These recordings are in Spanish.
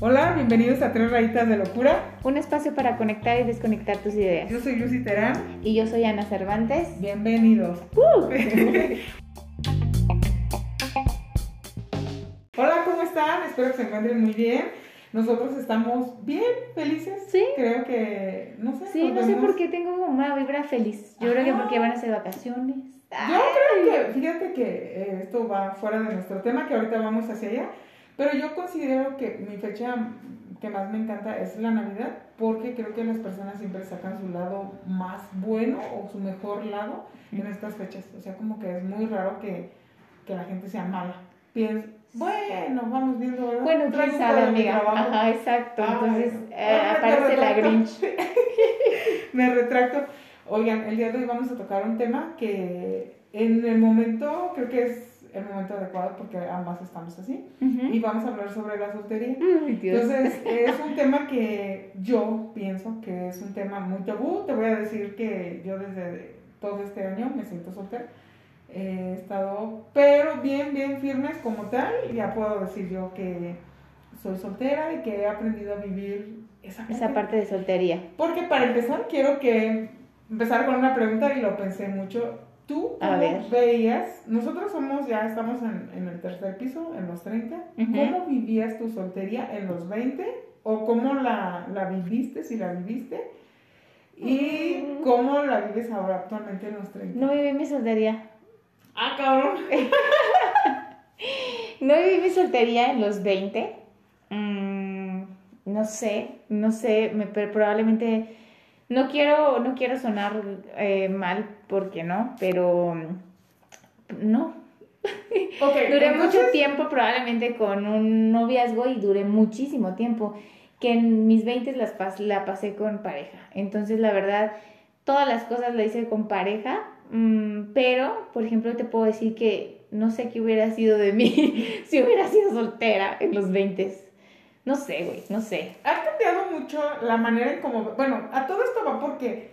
Hola, bienvenidos a Tres Rayitas de Locura. Un espacio para conectar y desconectar tus ideas. Yo soy Lucy Terán. Y yo soy Ana Cervantes. Bienvenidos. Hola, ¿cómo están? Espero que se encuentren muy bien. Nosotros estamos bien felices. Sí. Creo que, no sé. Sí, no sé por qué tengo como una vibra feliz. Yo creo que porque van a hacer vacaciones. Yo creo que, fíjate que esto va fuera de nuestro tema, que ahorita vamos hacia allá. Pero yo considero que mi fecha que más me encanta es la Navidad, porque creo que las personas siempre sacan su lado más bueno o su mejor lado en estas fechas. O sea, como que es muy raro que la gente sea mala. Pienso, bueno, vamos viendo, ¿verdad? Bueno, quién sabe, amiga. Ajá, exacto. Entonces aparece la Grinch. Me retracto. Oigan, el día de hoy vamos a tocar un tema que en el momento creo que es el momento adecuado porque ambas estamos así, y vamos a hablar sobre la soltería. Entonces es un tema que yo pienso que es un tema muy tabú. Te voy a decir que yo desde todo este año me siento soltera, he estado pero bien firmes como tal, y ya puedo decir yo que soy soltera y que he aprendido a vivir esa parte de soltería. Porque para empezar quiero que empezar con una pregunta y lo pensé mucho. ¿Tú cómo veías? Nosotros estamos en el tercer piso, en los 30. ¿Cómo vivías tu soltería en los 20? ¿O cómo la viviste, si la viviste? ¿Y cómo la vives ahora actualmente en los 30? No viví mi soltería. ¡Ah, cabrón! No viví mi soltería en los 20. No sé, pero probablemente... No quiero sonar mal, porque no, pero no. Okay, duré mucho tiempo probablemente con un noviazgo y duré muchísimo tiempo, que en mis 20 la pasé con pareja. Entonces, la verdad, todas las cosas las hice con pareja, pero, por ejemplo, te puedo decir que no sé qué hubiera sido de mí si hubiera sido soltera en los 20. No sé, güey, no sé. Ha cambiado mucho la manera en cómo... Bueno, a todo esto va porque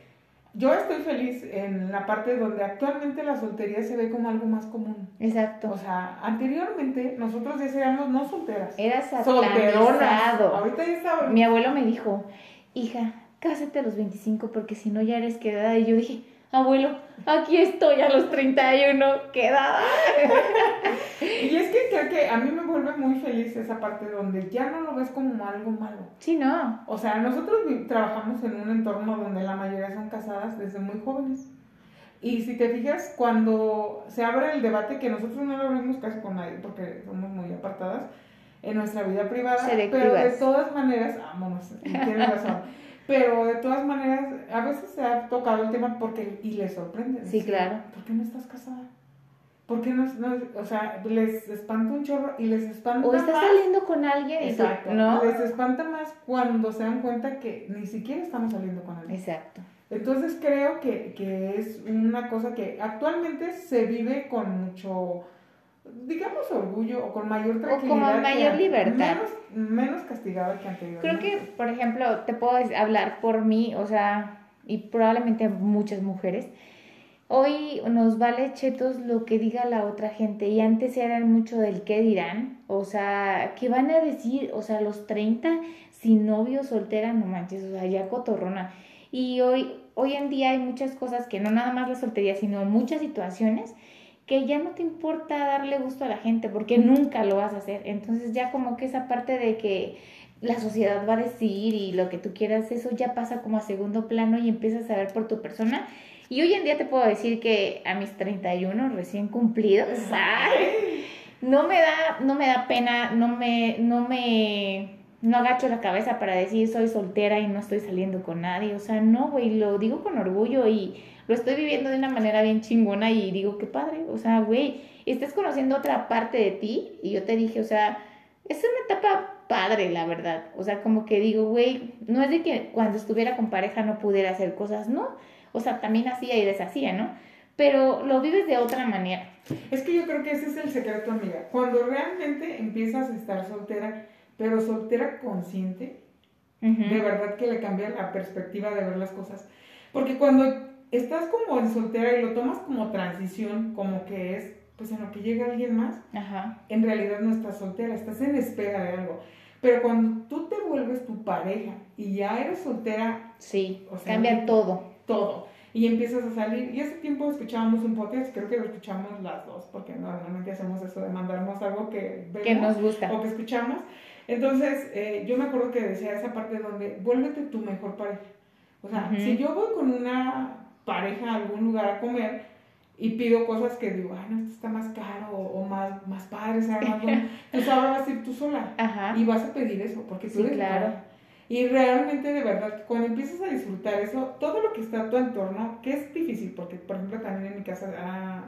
yo estoy feliz en la parte donde actualmente la soltería se ve como algo más común. Exacto. O sea, anteriormente nosotros ya éramos no solteras. Eras satanizado. Ahorita ya está... Mi abuelo me dijo, hija, cásate a los 25 porque si no ya eres quedada. Y yo dije, abuelo, aquí estoy a los 31, quedada. Y es que creo que a mí me vuelve muy feliz esa parte donde ya no lo ves como algo malo. Sí, no. O sea, nosotros trabajamos en un entorno donde la mayoría son casadas desde muy jóvenes. Y si te fijas, cuando se abre el debate, que nosotros no lo abrimos casi con nadie porque somos muy apartadas en nuestra vida privada. Selectivas. Pero de todas maneras, vámonos, tienes razón. Pero de todas maneras, a veces se ha tocado el tema porque y les sorprende. Sí, decir, claro. ¿Por qué no estás casada? ¿Por qué no? O sea, les espanta un chorro y les espanta más. O estás saliendo con alguien. Exacto. ¿No? Les espanta más cuando se dan cuenta que ni siquiera estamos saliendo con alguien. Exacto. Entonces creo que es una cosa que actualmente se vive con mucho... digamos orgullo o con mayor tranquilidad o con mayor libertad, menos castigado que anteriormente. Creo que, por ejemplo, te puedo hablar por mí, o sea, y probablemente muchas mujeres hoy nos vale chetos lo que diga la otra gente, y antes eran mucho del qué dirán, o sea, qué van a decir, o sea, los 30 sin novio, soltera, no manches, o sea, ya cotorrona. Y hoy en día hay muchas cosas que no nada más la soltería, sino muchas situaciones que ya no te importa darle gusto a la gente porque nunca lo vas a hacer. Entonces ya como que esa parte de que la sociedad va a decir y lo que tú quieras, eso ya pasa como a segundo plano y empiezas a ver por tu persona. Y hoy en día te puedo decir que a mis 31 recién cumplidos, ¡ay! No me da pena, no agacho la cabeza para decir soy soltera y no estoy saliendo con nadie. O sea, no, güey, lo digo con orgullo y lo estoy viviendo de una manera bien chingona y digo, qué padre. O sea, güey, estás conociendo otra parte de ti. Y yo te dije, o sea, es una etapa padre, la verdad. O sea, como que digo, güey, no es de que cuando estuviera con pareja no pudiera hacer cosas, ¿no? O sea, también hacía y deshacía, ¿no? Pero lo vives de otra manera. Es que yo creo que ese es el secreto, amiga. Cuando realmente empiezas a estar soltera... pero soltera consciente, de verdad que le cambia la perspectiva de ver las cosas. Porque cuando estás como en soltera y lo tomas como transición, como que es pues en lo que llega alguien más, ajá, en realidad no estás soltera, estás en espera de algo. Pero cuando tú te vuelves tu pareja y ya eres soltera, sí, o sea, cambia todo. Todo. Y empiezas a salir. Y hace tiempo escuchábamos un podcast, creo que lo escuchamos las dos, porque normalmente hacemos eso de mandarnos algo que vemos, que nos gusta, o que escuchamos. Entonces, yo me acuerdo que decía esa parte donde vuélvete tu mejor pareja. O sea, uh-huh, si yo voy con una pareja a algún lugar a comer y pido cosas que digo, ay, no, esto está más caro o más padre, o sea, más bueno, pues ahora vas a ir tú sola. Ajá. Y vas a pedir eso, porque tú eres, sí, claro, cara. Y realmente, de verdad, cuando empiezas a disfrutar eso, todo lo que está a tu entorno, que es difícil, porque, por ejemplo, también en mi casa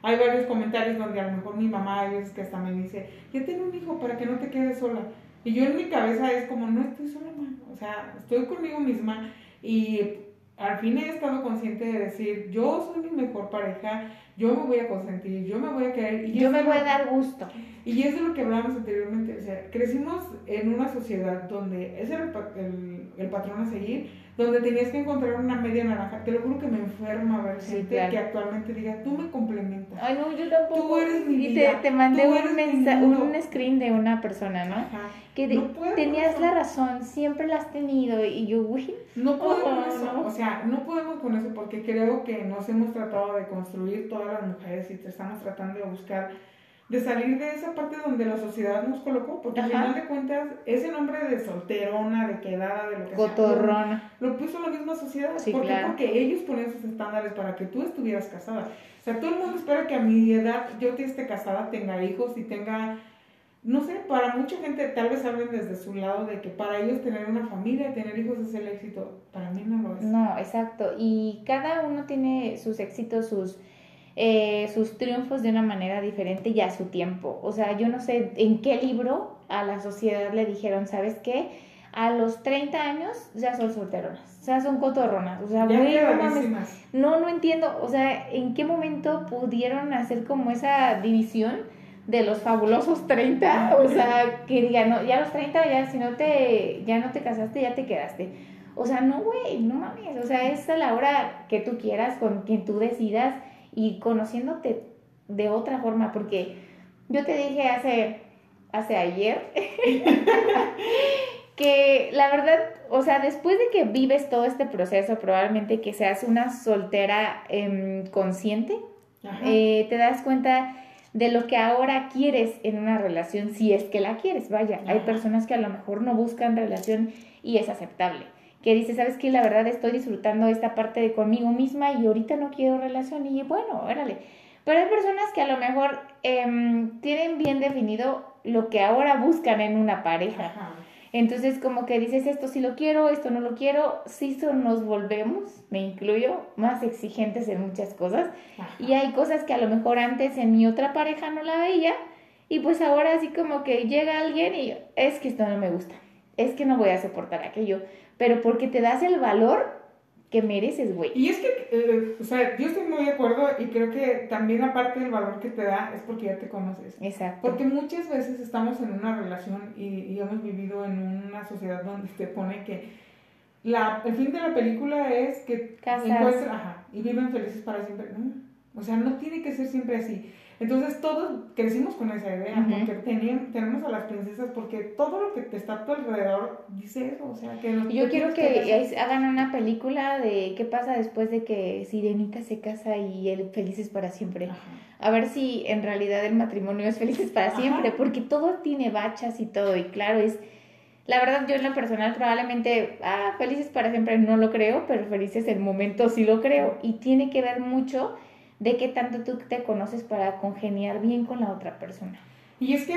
hay varios comentarios donde a lo mejor mi mamá hay veces que hasta me dice, ya tengo un hijo para que no te quedes sola. Y yo en mi cabeza es como, no estoy sola, man. O sea, estoy conmigo misma y... Al fin he estado consciente de decir, yo soy mi mejor pareja, yo me voy a consentir, yo me voy a querer. Y yo me voy a dar gusto. Y eso es lo que hablábamos anteriormente. O sea, crecimos en una sociedad donde ese era el patrón a seguir, donde tenías que encontrar una media naranja. Te lo juro que me enferma ver gente, sí, claro, que actualmente diga, tú me complementas. Ay, no, yo tampoco. Tú eres mi vida. Y te mandé un screen de una persona, ¿no? Ajá. Que no tenías la razón, siempre la has tenido, y yo, uy, no podemos con eso, o sea, no podemos con eso, porque creo que nos hemos tratado de construir todas las mujeres y te estamos tratando de buscar, de salir de esa parte donde la sociedad nos colocó, porque, ajá, al final de cuentas, ese nombre de solterona, de quedada, de lo que sea, cotorrona, lo puso la misma sociedad, sí, ¿por qué? Claro. Porque ellos ponían sus estándares para que tú estuvieras casada, o sea, todo el mundo espera que a mi edad yo te esté casada, tenga hijos y tenga... No sé, para mucha gente tal vez hablen desde su lado de que para ellos tener una familia, tener hijos es el éxito. Para mí no lo es. No, exacto. Y cada uno tiene sus éxitos, sus triunfos de una manera diferente y a su tiempo. O sea, yo no sé en qué libro a la sociedad le dijeron, ¿sabes qué? A los 30 años ya son solteronas, o sea, son cotorronas. O sea, no entiendo. O sea, ¿en qué momento pudieron hacer como esa división de los fabulosos 30, o sea, que digan, no, ya a los 30, ya si no te casaste, ya te quedaste. O sea, no, güey, no mames, o sea, es a la hora que tú quieras, con quien tú decidas y conociéndote de otra forma, porque yo te dije hace ayer que la verdad, o sea, después de que vives todo este proceso, probablemente que seas una soltera consciente, te das cuenta de lo que ahora quieres en una relación, si es que la quieres, vaya. Ajá. Hay personas que a lo mejor no buscan relación y es aceptable, que dice, ¿sabes qué? La verdad estoy disfrutando esta parte de conmigo misma y ahorita no quiero relación, y bueno, órale. Pero hay personas que a lo mejor tienen bien definido lo que ahora buscan en una pareja. Ajá. Entonces como que dices, esto sí lo quiero, esto no lo quiero. Sí, nos volvemos, me incluyo, más exigentes en muchas cosas. Ajá. Y hay cosas que a lo mejor antes en mi otra pareja no la veía, y pues ahora así como que llega alguien y es que esto no me gusta, es que no voy a soportar aquello, pero porque te das el valor que mereces, güey. Y es que, o sea, yo estoy muy de acuerdo, y creo que también aparte del valor que te da es porque ya te conoces. Exacto. Porque muchas veces estamos en una relación y hemos vivido en una sociedad donde te pone que el fin de la película es que encuentran, ajá, y viven felices para siempre. No, o sea, no tiene que ser siempre así. Entonces todos crecimos con esa idea, uh-huh, porque tenemos a las princesas, porque todo lo que te está a tu alrededor dice eso, o sea, que... Yo quiero que hagan una película de qué pasa después de que Sirenita se casa y él felices para siempre. Ajá. A ver si en realidad el matrimonio es felices para, ajá, siempre, porque todo tiene bachas y todo, y claro, es... La verdad, yo en lo personal probablemente, felices para siempre no lo creo, pero felices en momento sí lo creo, y tiene que ver mucho... de qué tanto tú te conoces para congeniar bien con la otra persona. Y es que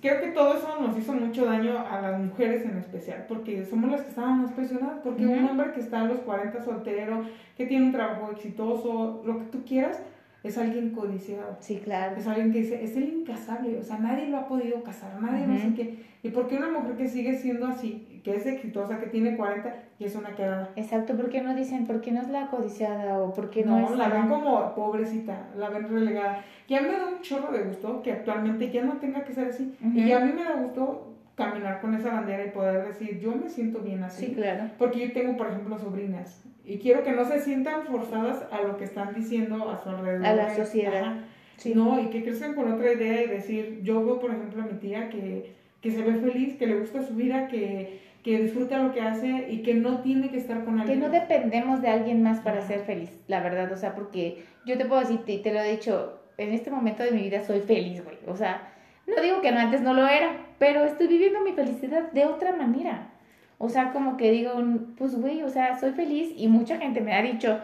creo que todo eso nos hizo mucho daño a las mujeres en especial, porque somos las que estaban más presionadas, porque, uh-huh, un hombre que está a los 40 soltero, que tiene un trabajo exitoso, lo que tú quieras, es alguien codiciado. Sí, claro. Es alguien que dice, es el incasable, o sea, nadie lo ha podido casar, nadie, uh-huh, no sé qué. ¿Y por qué una mujer que sigue siendo así, que es exitosa, que tiene 40 y es una quedada? Exacto, ¿por qué no dicen, por qué no es la codiciada o por qué no es...? No, la ven como pobrecita, la ven relegada. Ya me da un chorro de gusto que actualmente ya no tenga que ser así. Uh-huh. Y a mí me da gusto caminar con esa bandera y poder decir, yo me siento bien así. Sí, claro. Porque yo tengo, por ejemplo, sobrinas. Y quiero que no se sientan forzadas a lo que están diciendo a su alrededor. A la sociedad. Ajá. Sí. No, y que crezcan con otra idea y decir, yo veo, por ejemplo, a mi tía que se ve feliz, que le gusta su vida, que disfruta lo que hace y que no tiene que estar con alguien. Que no dependemos de alguien más para ser feliz, la verdad, o sea, porque yo te puedo decir, te lo he dicho, en este momento de mi vida soy feliz, güey, o sea, no digo que no, antes no lo era, pero estoy viviendo mi felicidad de otra manera, o sea, como que digo, pues güey, o sea, soy feliz y mucha gente me ha dicho,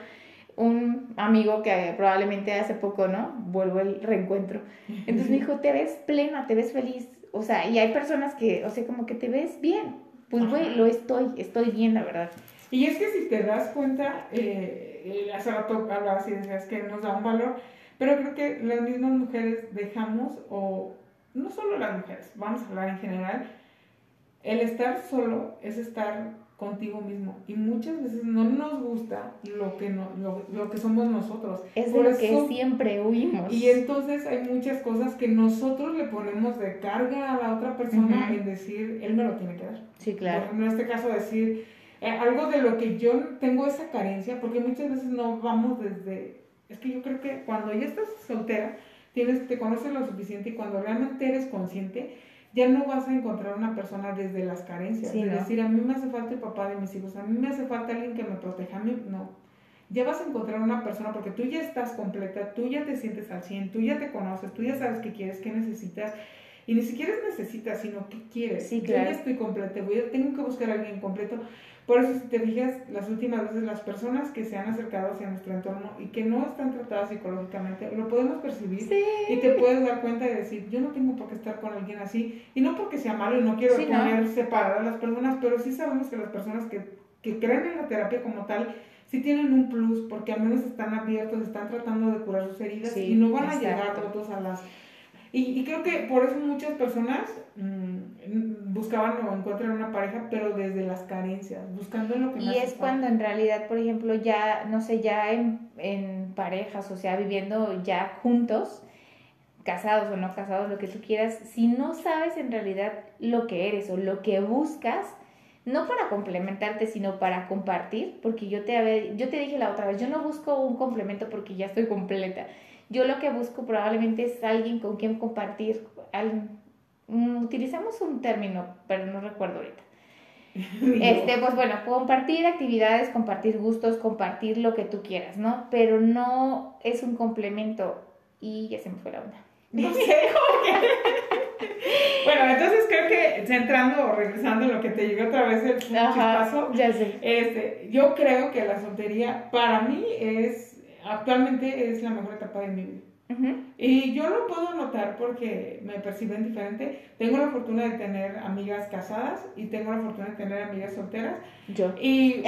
un amigo que probablemente hace poco, ¿no? Vuelvo el reencuentro. Entonces me dijo, te ves plena, te ves feliz. O sea, y hay personas que, o sea, como que te ves bien. Pues, güey, lo estoy bien, la verdad. Y es que si te das cuenta, hace rato hablabas y decías que nos da un valor, pero creo que las mismas mujeres dejamos, o no solo las mujeres, vamos a hablar en general, el estar solo es estar contigo mismo, y muchas veces no nos gusta lo que somos nosotros. Es de lo que siempre huimos. Y entonces hay muchas cosas que nosotros le ponemos de carga a la otra persona, uh-huh, en decir, él me lo tiene que dar. Sí, claro. Por ejemplo, en este caso decir, algo de lo que yo tengo esa carencia, porque muchas veces no vamos desde... Es que yo creo que cuando ya estás soltera, te conoces lo suficiente, y cuando realmente eres consciente, ya no vas a encontrar una persona desde las carencias, sí, ¿no? Es decir, a mí me hace falta el papá de mis hijos, a mí me hace falta alguien que me proteja, a mí no. Ya vas a encontrar una persona porque tú ya estás completa, tú ya te sientes al 100, tú ya te conoces, tú ya sabes qué quieres, qué necesitas, y ni siquiera necesitas, sino qué quieres. Sí, claro. Yo ya estoy completa, tengo que buscar a alguien completo. Por eso, si te fijas, las últimas veces las personas que se han acercado hacia nuestro entorno y que no están tratadas psicológicamente, lo podemos percibir, sí, y te puedes dar cuenta de decir, yo no tengo por qué estar con alguien así, y no porque sea malo, y no quiero, sí, poner, ¿no?, separadas a las personas, pero sí sabemos que las personas que creen en la terapia como tal, sí tienen un plus, porque al menos están abiertos, están tratando de curar sus heridas, sí, y no van, exacto, a llegar rotos a las... Y creo que por eso muchas personas buscaban o encuentran una pareja, pero desde las carencias, buscando lo que más. Y es cuando en realidad, por ejemplo, ya, no sé, ya en parejas, o sea, viviendo ya juntos, casados o no casados, lo que tú quieras, si no sabes en realidad lo que eres o lo que buscas, no para complementarte, sino para compartir, porque yo te dije la otra vez, yo no busco un complemento porque ya estoy completa. Yo lo que busco probablemente es alguien con quien compartir. Utilizamos un término, pero no recuerdo ahorita. Pues bueno, compartir actividades, compartir gustos, compartir lo que tú quieras, ¿no? Pero no es un complemento. Y ya se me fue la onda. No sé, Bueno, entonces creo que centrando o regresando a lo que te llegó otra vez el chispazo. Ya sé. Yo creo que la soltería para mí actualmente es la mejor etapa de mi vida. Uh-huh. Y yo lo puedo notar porque me perciben diferente. Tengo la fortuna de tener amigas casadas y tengo la fortuna de tener amigas solteras. Yo. Y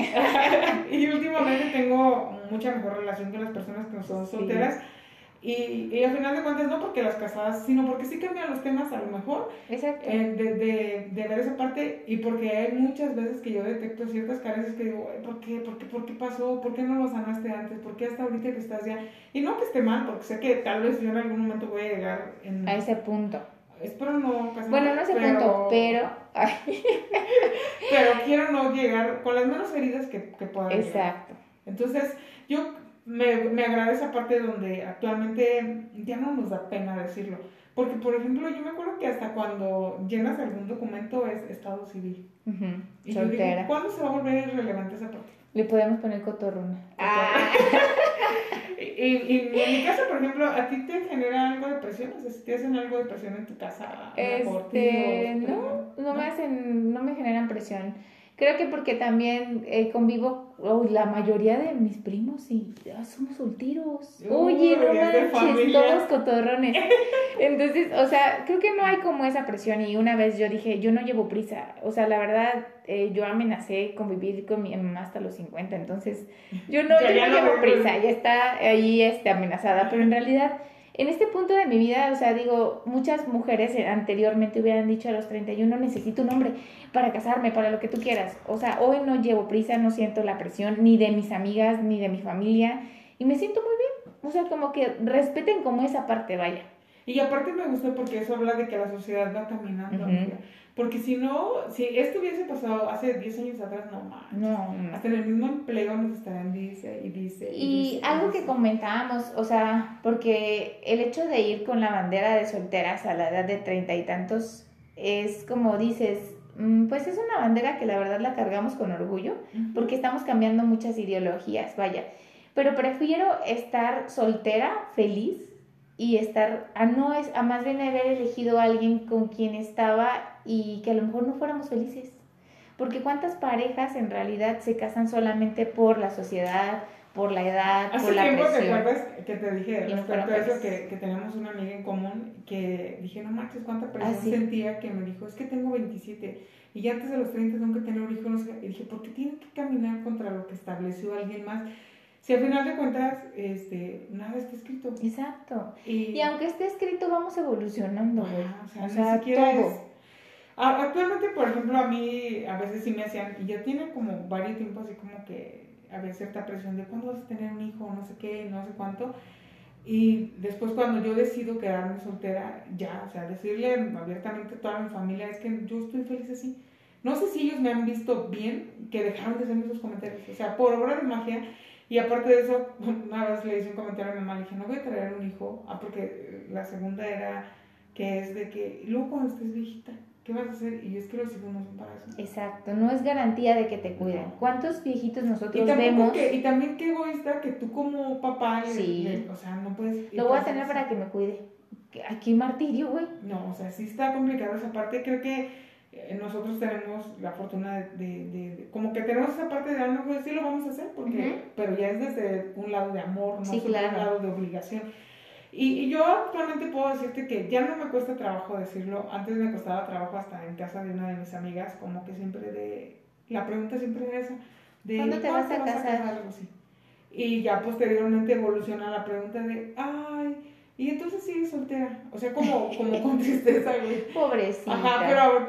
últimamente tengo mucha mejor relación con las personas que son solteras. Sí. Y al final de cuentas no porque las casadas, sino porque sí cambian los temas a lo mejor. Exacto. De ver esa parte, y porque hay muchas veces que yo detecto ciertas carencias que digo, ¿por qué pasó? ¿Por qué no lo sanaste antes? ¿Por qué hasta ahorita que estás ya? Y no que esté mal, porque sé que tal vez yo en algún momento voy a llegar a ese punto. Espero no casarme. Bueno, no ese punto, pero quiero no llegar con las menos heridas que pueda. Exacto. Llegar. Entonces, yo... Me agrada esa parte donde actualmente ya no nos da pena decirlo. Porque, por ejemplo, yo me acuerdo que hasta cuando llenas algún documento es estado civil. Uh-huh. Y yo digo, ¿cuándo se va a volver irrelevante esa parte? Le podemos poner cotorruna. Ah. y en mi caso, por ejemplo, ¿a ti te genera algo de presión? O sea, si te hacen algo de presión en tu casa. No me generan presión. Creo que porque también convivo, la mayoría de mis primos somos solteros. Oye, no manches, todos cotorrones. Entonces, o sea, creo que no hay como esa presión. Y una vez yo dije, yo no llevo prisa. O sea, la verdad, yo amenacé con vivir con mi mamá hasta los 50. Entonces, yo no llevo prisa. Ya está ahí amenazada. Pero en realidad, en este punto de mi vida, o sea, digo, muchas mujeres anteriormente hubieran dicho a los 31, necesito un hombre para casarme, para lo que tú quieras. O sea, hoy no llevo prisa, no siento la presión ni de mis amigas, ni de mi familia, y me siento muy bien. O sea, como que respeten como esa parte, vaya. Y aparte me gustó porque eso habla de que la sociedad va caminando, amiga. Porque si no, si esto hubiese pasado hace 10 años atrás, no más. No. Hasta en el mismo empleo nos estarán, dice. Algo que comentábamos, o sea, porque el hecho de ir con la bandera de solteras a la edad de 30 y tantos es como dices, pues es una bandera que la verdad la cargamos con orgullo, porque estamos cambiando muchas ideologías, vaya. Pero prefiero estar soltera, feliz, y estar, a más bien haber elegido a alguien con quien estaba y que a lo mejor no fuéramos felices. Porque cuántas parejas en realidad se casan solamente por la sociedad, por la edad, por la presión. Hace tiempo, ¿te acuerdas que te dije respecto a eso? Que tenemos una amiga en común que dije, no manches, cuánta presión sentía, que me dijo, es que tengo 27 y ya antes de los 30 tengo que tener un hijo. No sé. Y dije, ¿por qué tienen que caminar contra lo que estableció alguien más? Si al final de cuentas, nada está escrito. Exacto. Y aunque esté escrito, vamos evolucionando, güey. O sea, ni siquiera todo. Actualmente, por ejemplo, a mí a veces sí me hacían, y ya tiene como varios tiempos así como que había cierta presión de cuándo vas a tener un hijo, no sé qué, no sé cuánto. Y después cuando yo decido quedarme soltera, ya, o sea, decirle abiertamente a toda mi familia, es que yo estoy feliz así. No sé si ellos me han visto bien, que dejaron de hacerme esos comentarios. O sea, por obra de magia. Y aparte de eso, una vez le hice un comentario a mi mamá, le dije, no voy a traer un hijo, porque la segunda era que es de que, luego cuando estés viejita, ¿qué vas a hacer? Y es que los hijos no son para eso. Exacto, no es garantía de que te cuiden. No. ¿Cuántos viejitos nosotros vemos? Y también qué egoísta que tú como papá, o sea, no puedes... Lo voy a tener para que me cuide. Aquí martirio, güey. No, o sea, sí está complicado esa parte, creo que... Nosotros tenemos la fortuna de como que tenemos esa parte de algo que sí lo vamos a hacer, porque pero ya es desde un lado de amor, no solo un lado de obligación. Y yo actualmente puedo decirte que ya no me cuesta trabajo decirlo. Antes me costaba trabajo, hasta en casa de una de mis amigas, como que siempre la pregunta siempre era esa, de ¿cuándo te vas a casar? Algo así. Y ya posteriormente evoluciona la pregunta de, ay... Y entonces sigue soltera, o sea, como con tristeza, güey. Pobrecita. Ajá,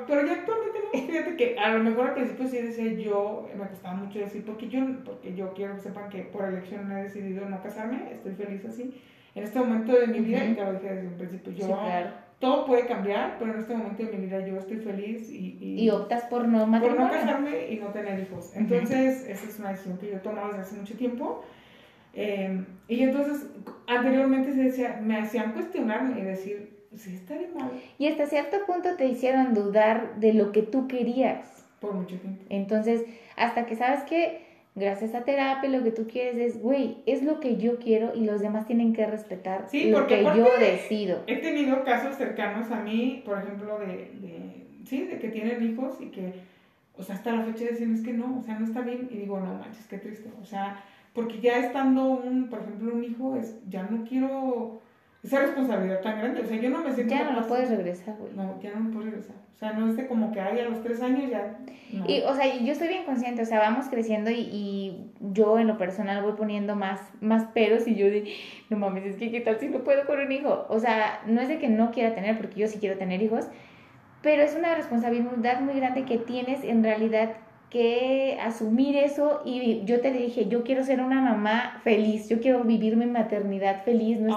pero ya actualmente no, fíjate que a lo mejor al principio sí decía yo, me costaba mucho decir, porque yo quiero que sepan que por elección he decidido no casarme, estoy feliz así, en este momento de mi vida, y te lo dije desde un principio, yo... Sí, claro. Todo puede cambiar, pero en este momento de mi vida yo estoy feliz y optas por no matrimonio. Por no casarme y no tener hijos. Entonces, esa es una decisión que yo tomaba desde hace mucho tiempo. Y entonces anteriormente me hacían cuestionarme y decir, sí, estaré mal. Y hasta cierto punto te hicieron dudar de lo que tú querías. Por mucho tiempo. Entonces, hasta que sabes que gracias a terapia lo que tú quieres es, güey, es lo que yo quiero y los demás tienen que respetar lo que yo decido. He tenido casos cercanos a mí, por ejemplo, de que tienen hijos y que, o sea, hasta la fecha dicen, es que no, o sea, no está bien. Y digo, no manches, qué triste, o sea... Porque ya estando, por ejemplo, un hijo, ya no quiero esa responsabilidad tan grande. O sea, yo no me siento... Ya no lo puedes regresar, güey. No, ya no me puedo regresar. O sea, no es de como que a los 3 años ya... No. Y, o sea, yo estoy bien consciente. O sea, vamos creciendo y yo en lo personal voy poniendo más peros. Y yo de, no mames, es que qué tal si no puedo con un hijo. O sea, no es de que no quiera tener, porque yo sí quiero tener hijos. Pero es una responsabilidad muy grande que tienes en realidad... que asumir eso. Y yo te dije, yo quiero ser una mamá feliz, yo quiero vivir mi maternidad feliz, no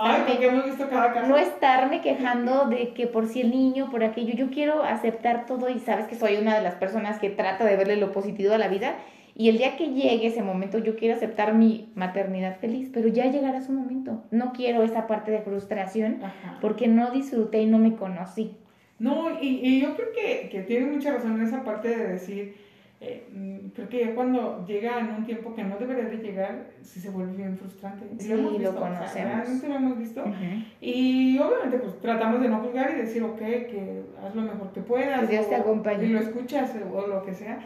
estarme quejando de que por si el niño, por aquello, yo quiero aceptar todo. Y sabes que soy una de las personas que trata de verle lo positivo a la vida, y el día que llegue ese momento yo quiero aceptar mi maternidad feliz, pero ya llegará su momento, no quiero esa parte de frustración. Ajá. Porque no disfruté y no me conocí. No, y yo creo que tienes mucha razón en esa parte de decir, creo que ya cuando llega en un tiempo que no debería de llegar, sí se vuelve bien frustrante. Sí, lo hemos visto, lo conocemos. O sea, realmente lo hemos visto. Uh-huh. Y obviamente pues tratamos de no juzgar y decir, ok, que haz lo mejor que puedas. Que Dios te acompañe. Y lo escuchas o lo que sea.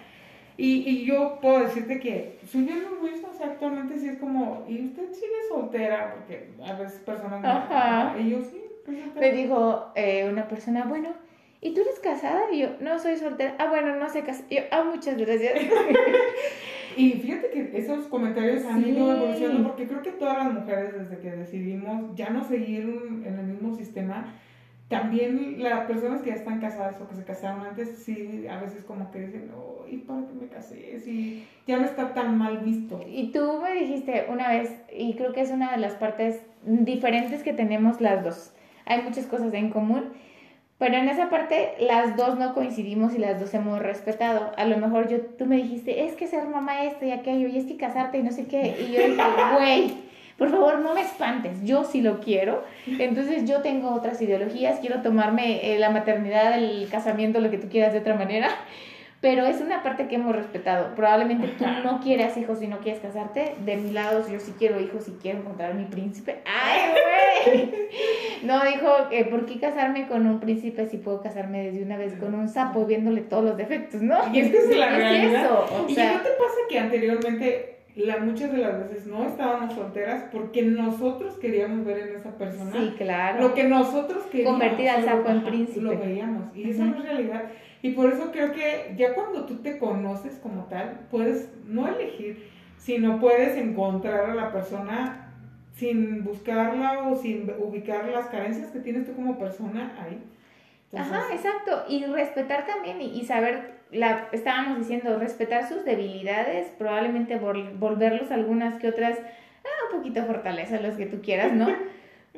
Y yo puedo decirte que soy bien orgullosa, o sea, actualmente sí es como, y usted sigue soltera, porque a veces personas no. Ajá. Y yo sí. Me dijo una persona, bueno, ¿y tú eres casada? Y yo, no, soy soltera. Ah, bueno, no sé casada. Yo, muchas gracias. Y fíjate que esos comentarios han ido evolucionando, porque creo que todas las mujeres, desde que decidimos ya no seguir en el mismo sistema, también las personas que ya están casadas o que se casaron antes, sí, a veces como que dicen, no, ¿y para qué me casé? Sí, ya no está tan mal visto. Y tú me dijiste una vez, y creo que es una de las partes diferentes que tenemos las dos, hay muchas cosas en común, pero en esa parte las dos no coincidimos y las dos hemos respetado. A lo mejor tú me dijiste, es que ser mamá esto y aquello, y es que casarte y no sé qué, y yo dije, güey, por favor, no me espantes, yo sí lo quiero, entonces yo tengo otras ideologías, quiero tomarme la maternidad, el casamiento, lo que tú quieras de otra manera, pero es una parte que hemos respetado. Probablemente tú no quieras hijos y no quieres casarte, de mi lado yo sí quiero hijos y quiero encontrar a mi príncipe. ¡Ay, güey! No, dijo, ¿por qué casarme con un príncipe si puedo casarme desde una vez con un sapo viéndole todos los defectos, no? Y es que es la realidad. Eso, y sea, ¿no te pasa que anteriormente muchas de las veces no estábamos solteras porque nosotros queríamos ver en esa persona? Sí, claro. Lo que nosotros queríamos. Convertir al sapo en príncipe. Lo veíamos, y eso no es realidad. Y por eso creo que ya cuando tú te conoces como tal, puedes no elegir, sino puedes encontrar a la persona sin buscarla o sin ubicar las carencias que tienes tú como persona ahí. Entonces, ajá, exacto. Y respetar también y saber, estábamos diciendo, respetar sus debilidades, probablemente volverlos algunas que otras, un poquito fortaleza, los que tú quieras, ¿no?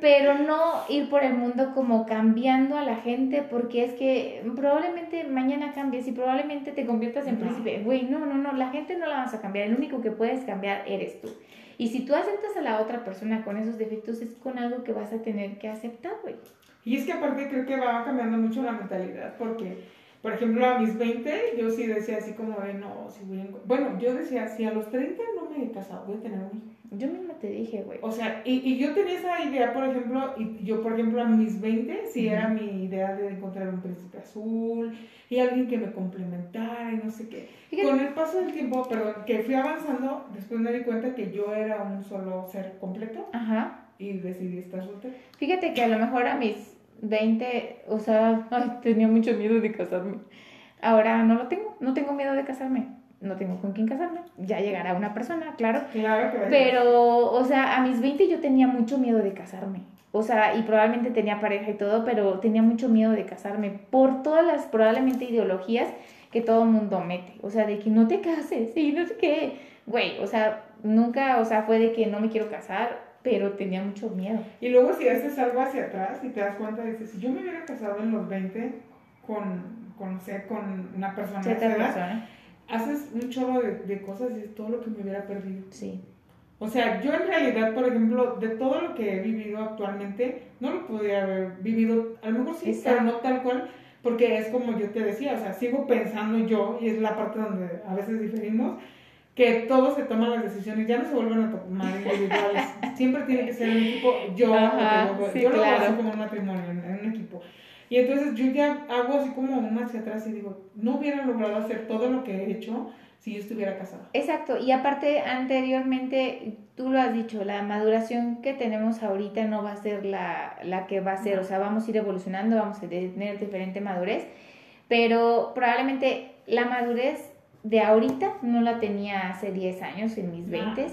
Pero no ir por el mundo como cambiando a la gente, porque es que probablemente mañana cambies y probablemente te conviertas en príncipe. Güey, no, la gente no la vas a cambiar, el único que puedes cambiar eres tú. Y si tú aceptas a la otra persona con esos defectos, es con algo que vas a tener que aceptar, güey. Y es que aparte creo que va cambiando mucho la mentalidad, porque, por ejemplo, a mis 20, yo sí decía así como de, no, si voy a... Bueno, yo decía, si a los 30 no me he casado, voy a tener un hijo. Yo misma te dije, güey. O sea, y yo tenía esa idea, por ejemplo, y yo, por ejemplo, a mis 20, sí era mi idea de encontrar un príncipe azul y alguien que me complementara y no sé qué. Fíjate. Con el paso del tiempo, perdón, que fui avanzando, después me di cuenta que yo era un solo ser completo. Ajá. Y decidí estar soltera. Fíjate que a lo mejor a mis 20, o sea, tenía mucho miedo de casarme. Ahora no lo tengo, no tengo miedo de casarme, no tengo con quién casarme, ya llegará una persona, claro que pero, o sea, a mis 20 yo tenía mucho miedo de casarme, o sea, y probablemente tenía pareja y todo, pero tenía mucho miedo de casarme por todas las probablemente ideologías que todo mundo mete, o sea, de que no te cases y no sé qué, güey, o sea, nunca, o sea, fue de que no me quiero casar, pero tenía mucho miedo. Y luego si haces algo hacia atrás y te das cuenta, dices, si yo me hubiera casado en los 20 con o sea, con una persona de esa edad, haces un chorro de cosas y es todo lo que me hubiera perdido. Sí. O sea, yo en realidad, por ejemplo, de todo lo que he vivido actualmente, no lo podría haber vivido, a lo mejor sí, exacto, pero no tal cual, porque es como yo te decía, o sea, sigo pensando yo, y es la parte donde a veces diferimos, que todos se toman las decisiones, ya no se vuelven a tomar individuales, siempre tiene que ser un equipo, yo lo hago como un matrimonio, en un equipo, y entonces yo ya hago así como un hacia atrás y digo, no hubiera logrado hacer todo lo que he hecho si yo estuviera casada. Exacto, y aparte anteriormente, tú lo has dicho, la maduración que tenemos ahorita no va a ser la que va a ser, o sea, vamos a ir evolucionando, vamos a tener diferente madurez, pero probablemente la madurez de ahorita no la tenía hace 10 años, en mis 20s,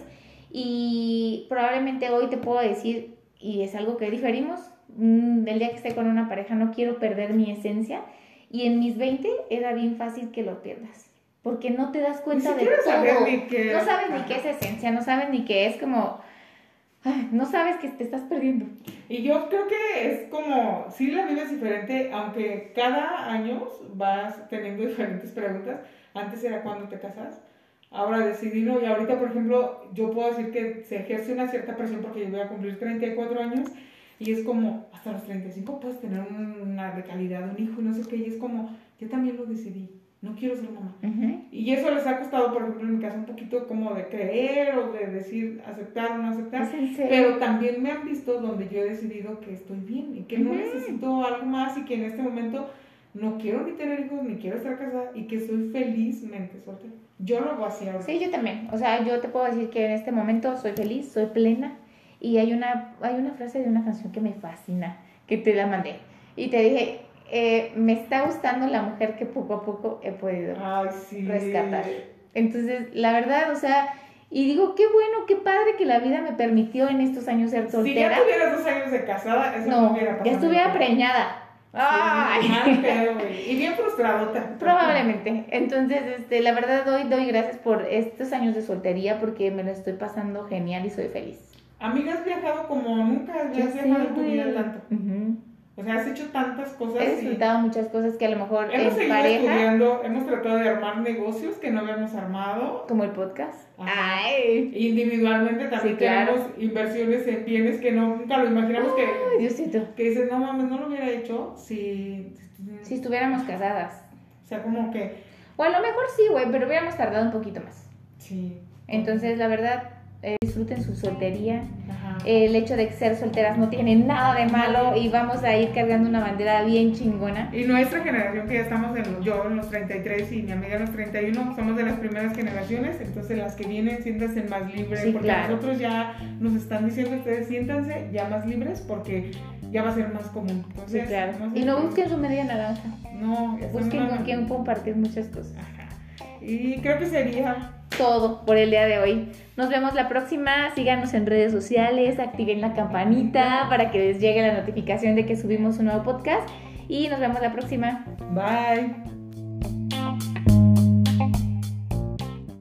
y probablemente hoy te puedo decir, y es algo que diferimos, el día que esté con una pareja no quiero perder mi esencia, y en mis 20 era bien fácil que lo pierdas, porque no te das cuenta de todo, no sabes ni qué es esencia, no sabes ni qué es como... Ay, no sabes que te estás perdiendo. Y yo creo que es como, sí la vives diferente, aunque cada año vas teniendo diferentes preguntas. Antes era cuando te casas, ahora decidí no, y ahorita, por ejemplo, yo puedo decir que se ejerce una cierta presión porque yo voy a cumplir 34 años, y es como, hasta los 35 puedes tener una de calidad, un hijo, no sé qué, y es como, yo también lo decidí. No quiero ser mamá. Uh-huh. Y eso les ha costado, por ejemplo, en mi caso, un poquito como de creer o de decir aceptar o no aceptar. Pero también me han visto donde yo he decidido que estoy bien y que no necesito algo más y que en este momento no quiero ni tener hijos, ni quiero estar casada y que soy felizmente soltera. Yo lo hago así ahora. Sí, yo también. O sea, yo te puedo decir que en este momento soy feliz, soy plena. Y hay una frase de una canción que me fascina, que te la mandé. Y te dije... me está gustando la mujer que poco a poco he podido rescatar. Entonces, la verdad, o sea, y digo, qué bueno, qué padre que la vida me permitió en estos años ser soltera. Si ya tuvieras 2 años de casada, eso no hubiera pasado. Ya estuviera preñada. Sí, y bien frustradota. Probablemente. Entonces, la verdad, doy gracias por estos años de soltería porque me lo estoy pasando genial y soy feliz. Amiga, has viajado como nunca has viajado en tu vida tanto. Uh-huh. O sea, has hecho tantas cosas. He disfrutado muchas cosas que a lo mejor hemos en pareja... estudiando, hemos tratado de armar negocios que no habíamos armado. Como el podcast. Ajá. Ay. Individualmente también, sí, claro, tenemos inversiones en bienes que no, nunca lo imaginamos que... Diosito. Que dices, no mames, no lo hubiera hecho si estuviéramos casadas. O sea, como que... O a lo mejor sí, güey, pero hubiéramos tardado un poquito más. Sí. Entonces, la verdad... disfruten su soltería. Ajá. El hecho de ser solteras no tiene nada de malo y vamos a ir cargando una bandera bien chingona. Y nuestra generación, que ya estamos en los 33 y mi amiga en los 31, somos de las primeras generaciones, entonces las que vienen, siéntanse más libres, sí, porque claro, nosotros ya nos están diciendo, ustedes siéntanse ya más libres porque ya va a ser más común. Entonces, sí, claro, y no busquen su media naranja, no, busquen con quien compartir muchas cosas. Ajá. Y creo que sería todo por el día de hoy. Nos vemos la próxima. Síganos en redes sociales, activen la campanita para que les llegue la notificación de que subimos un nuevo podcast y nos vemos la próxima. Bye.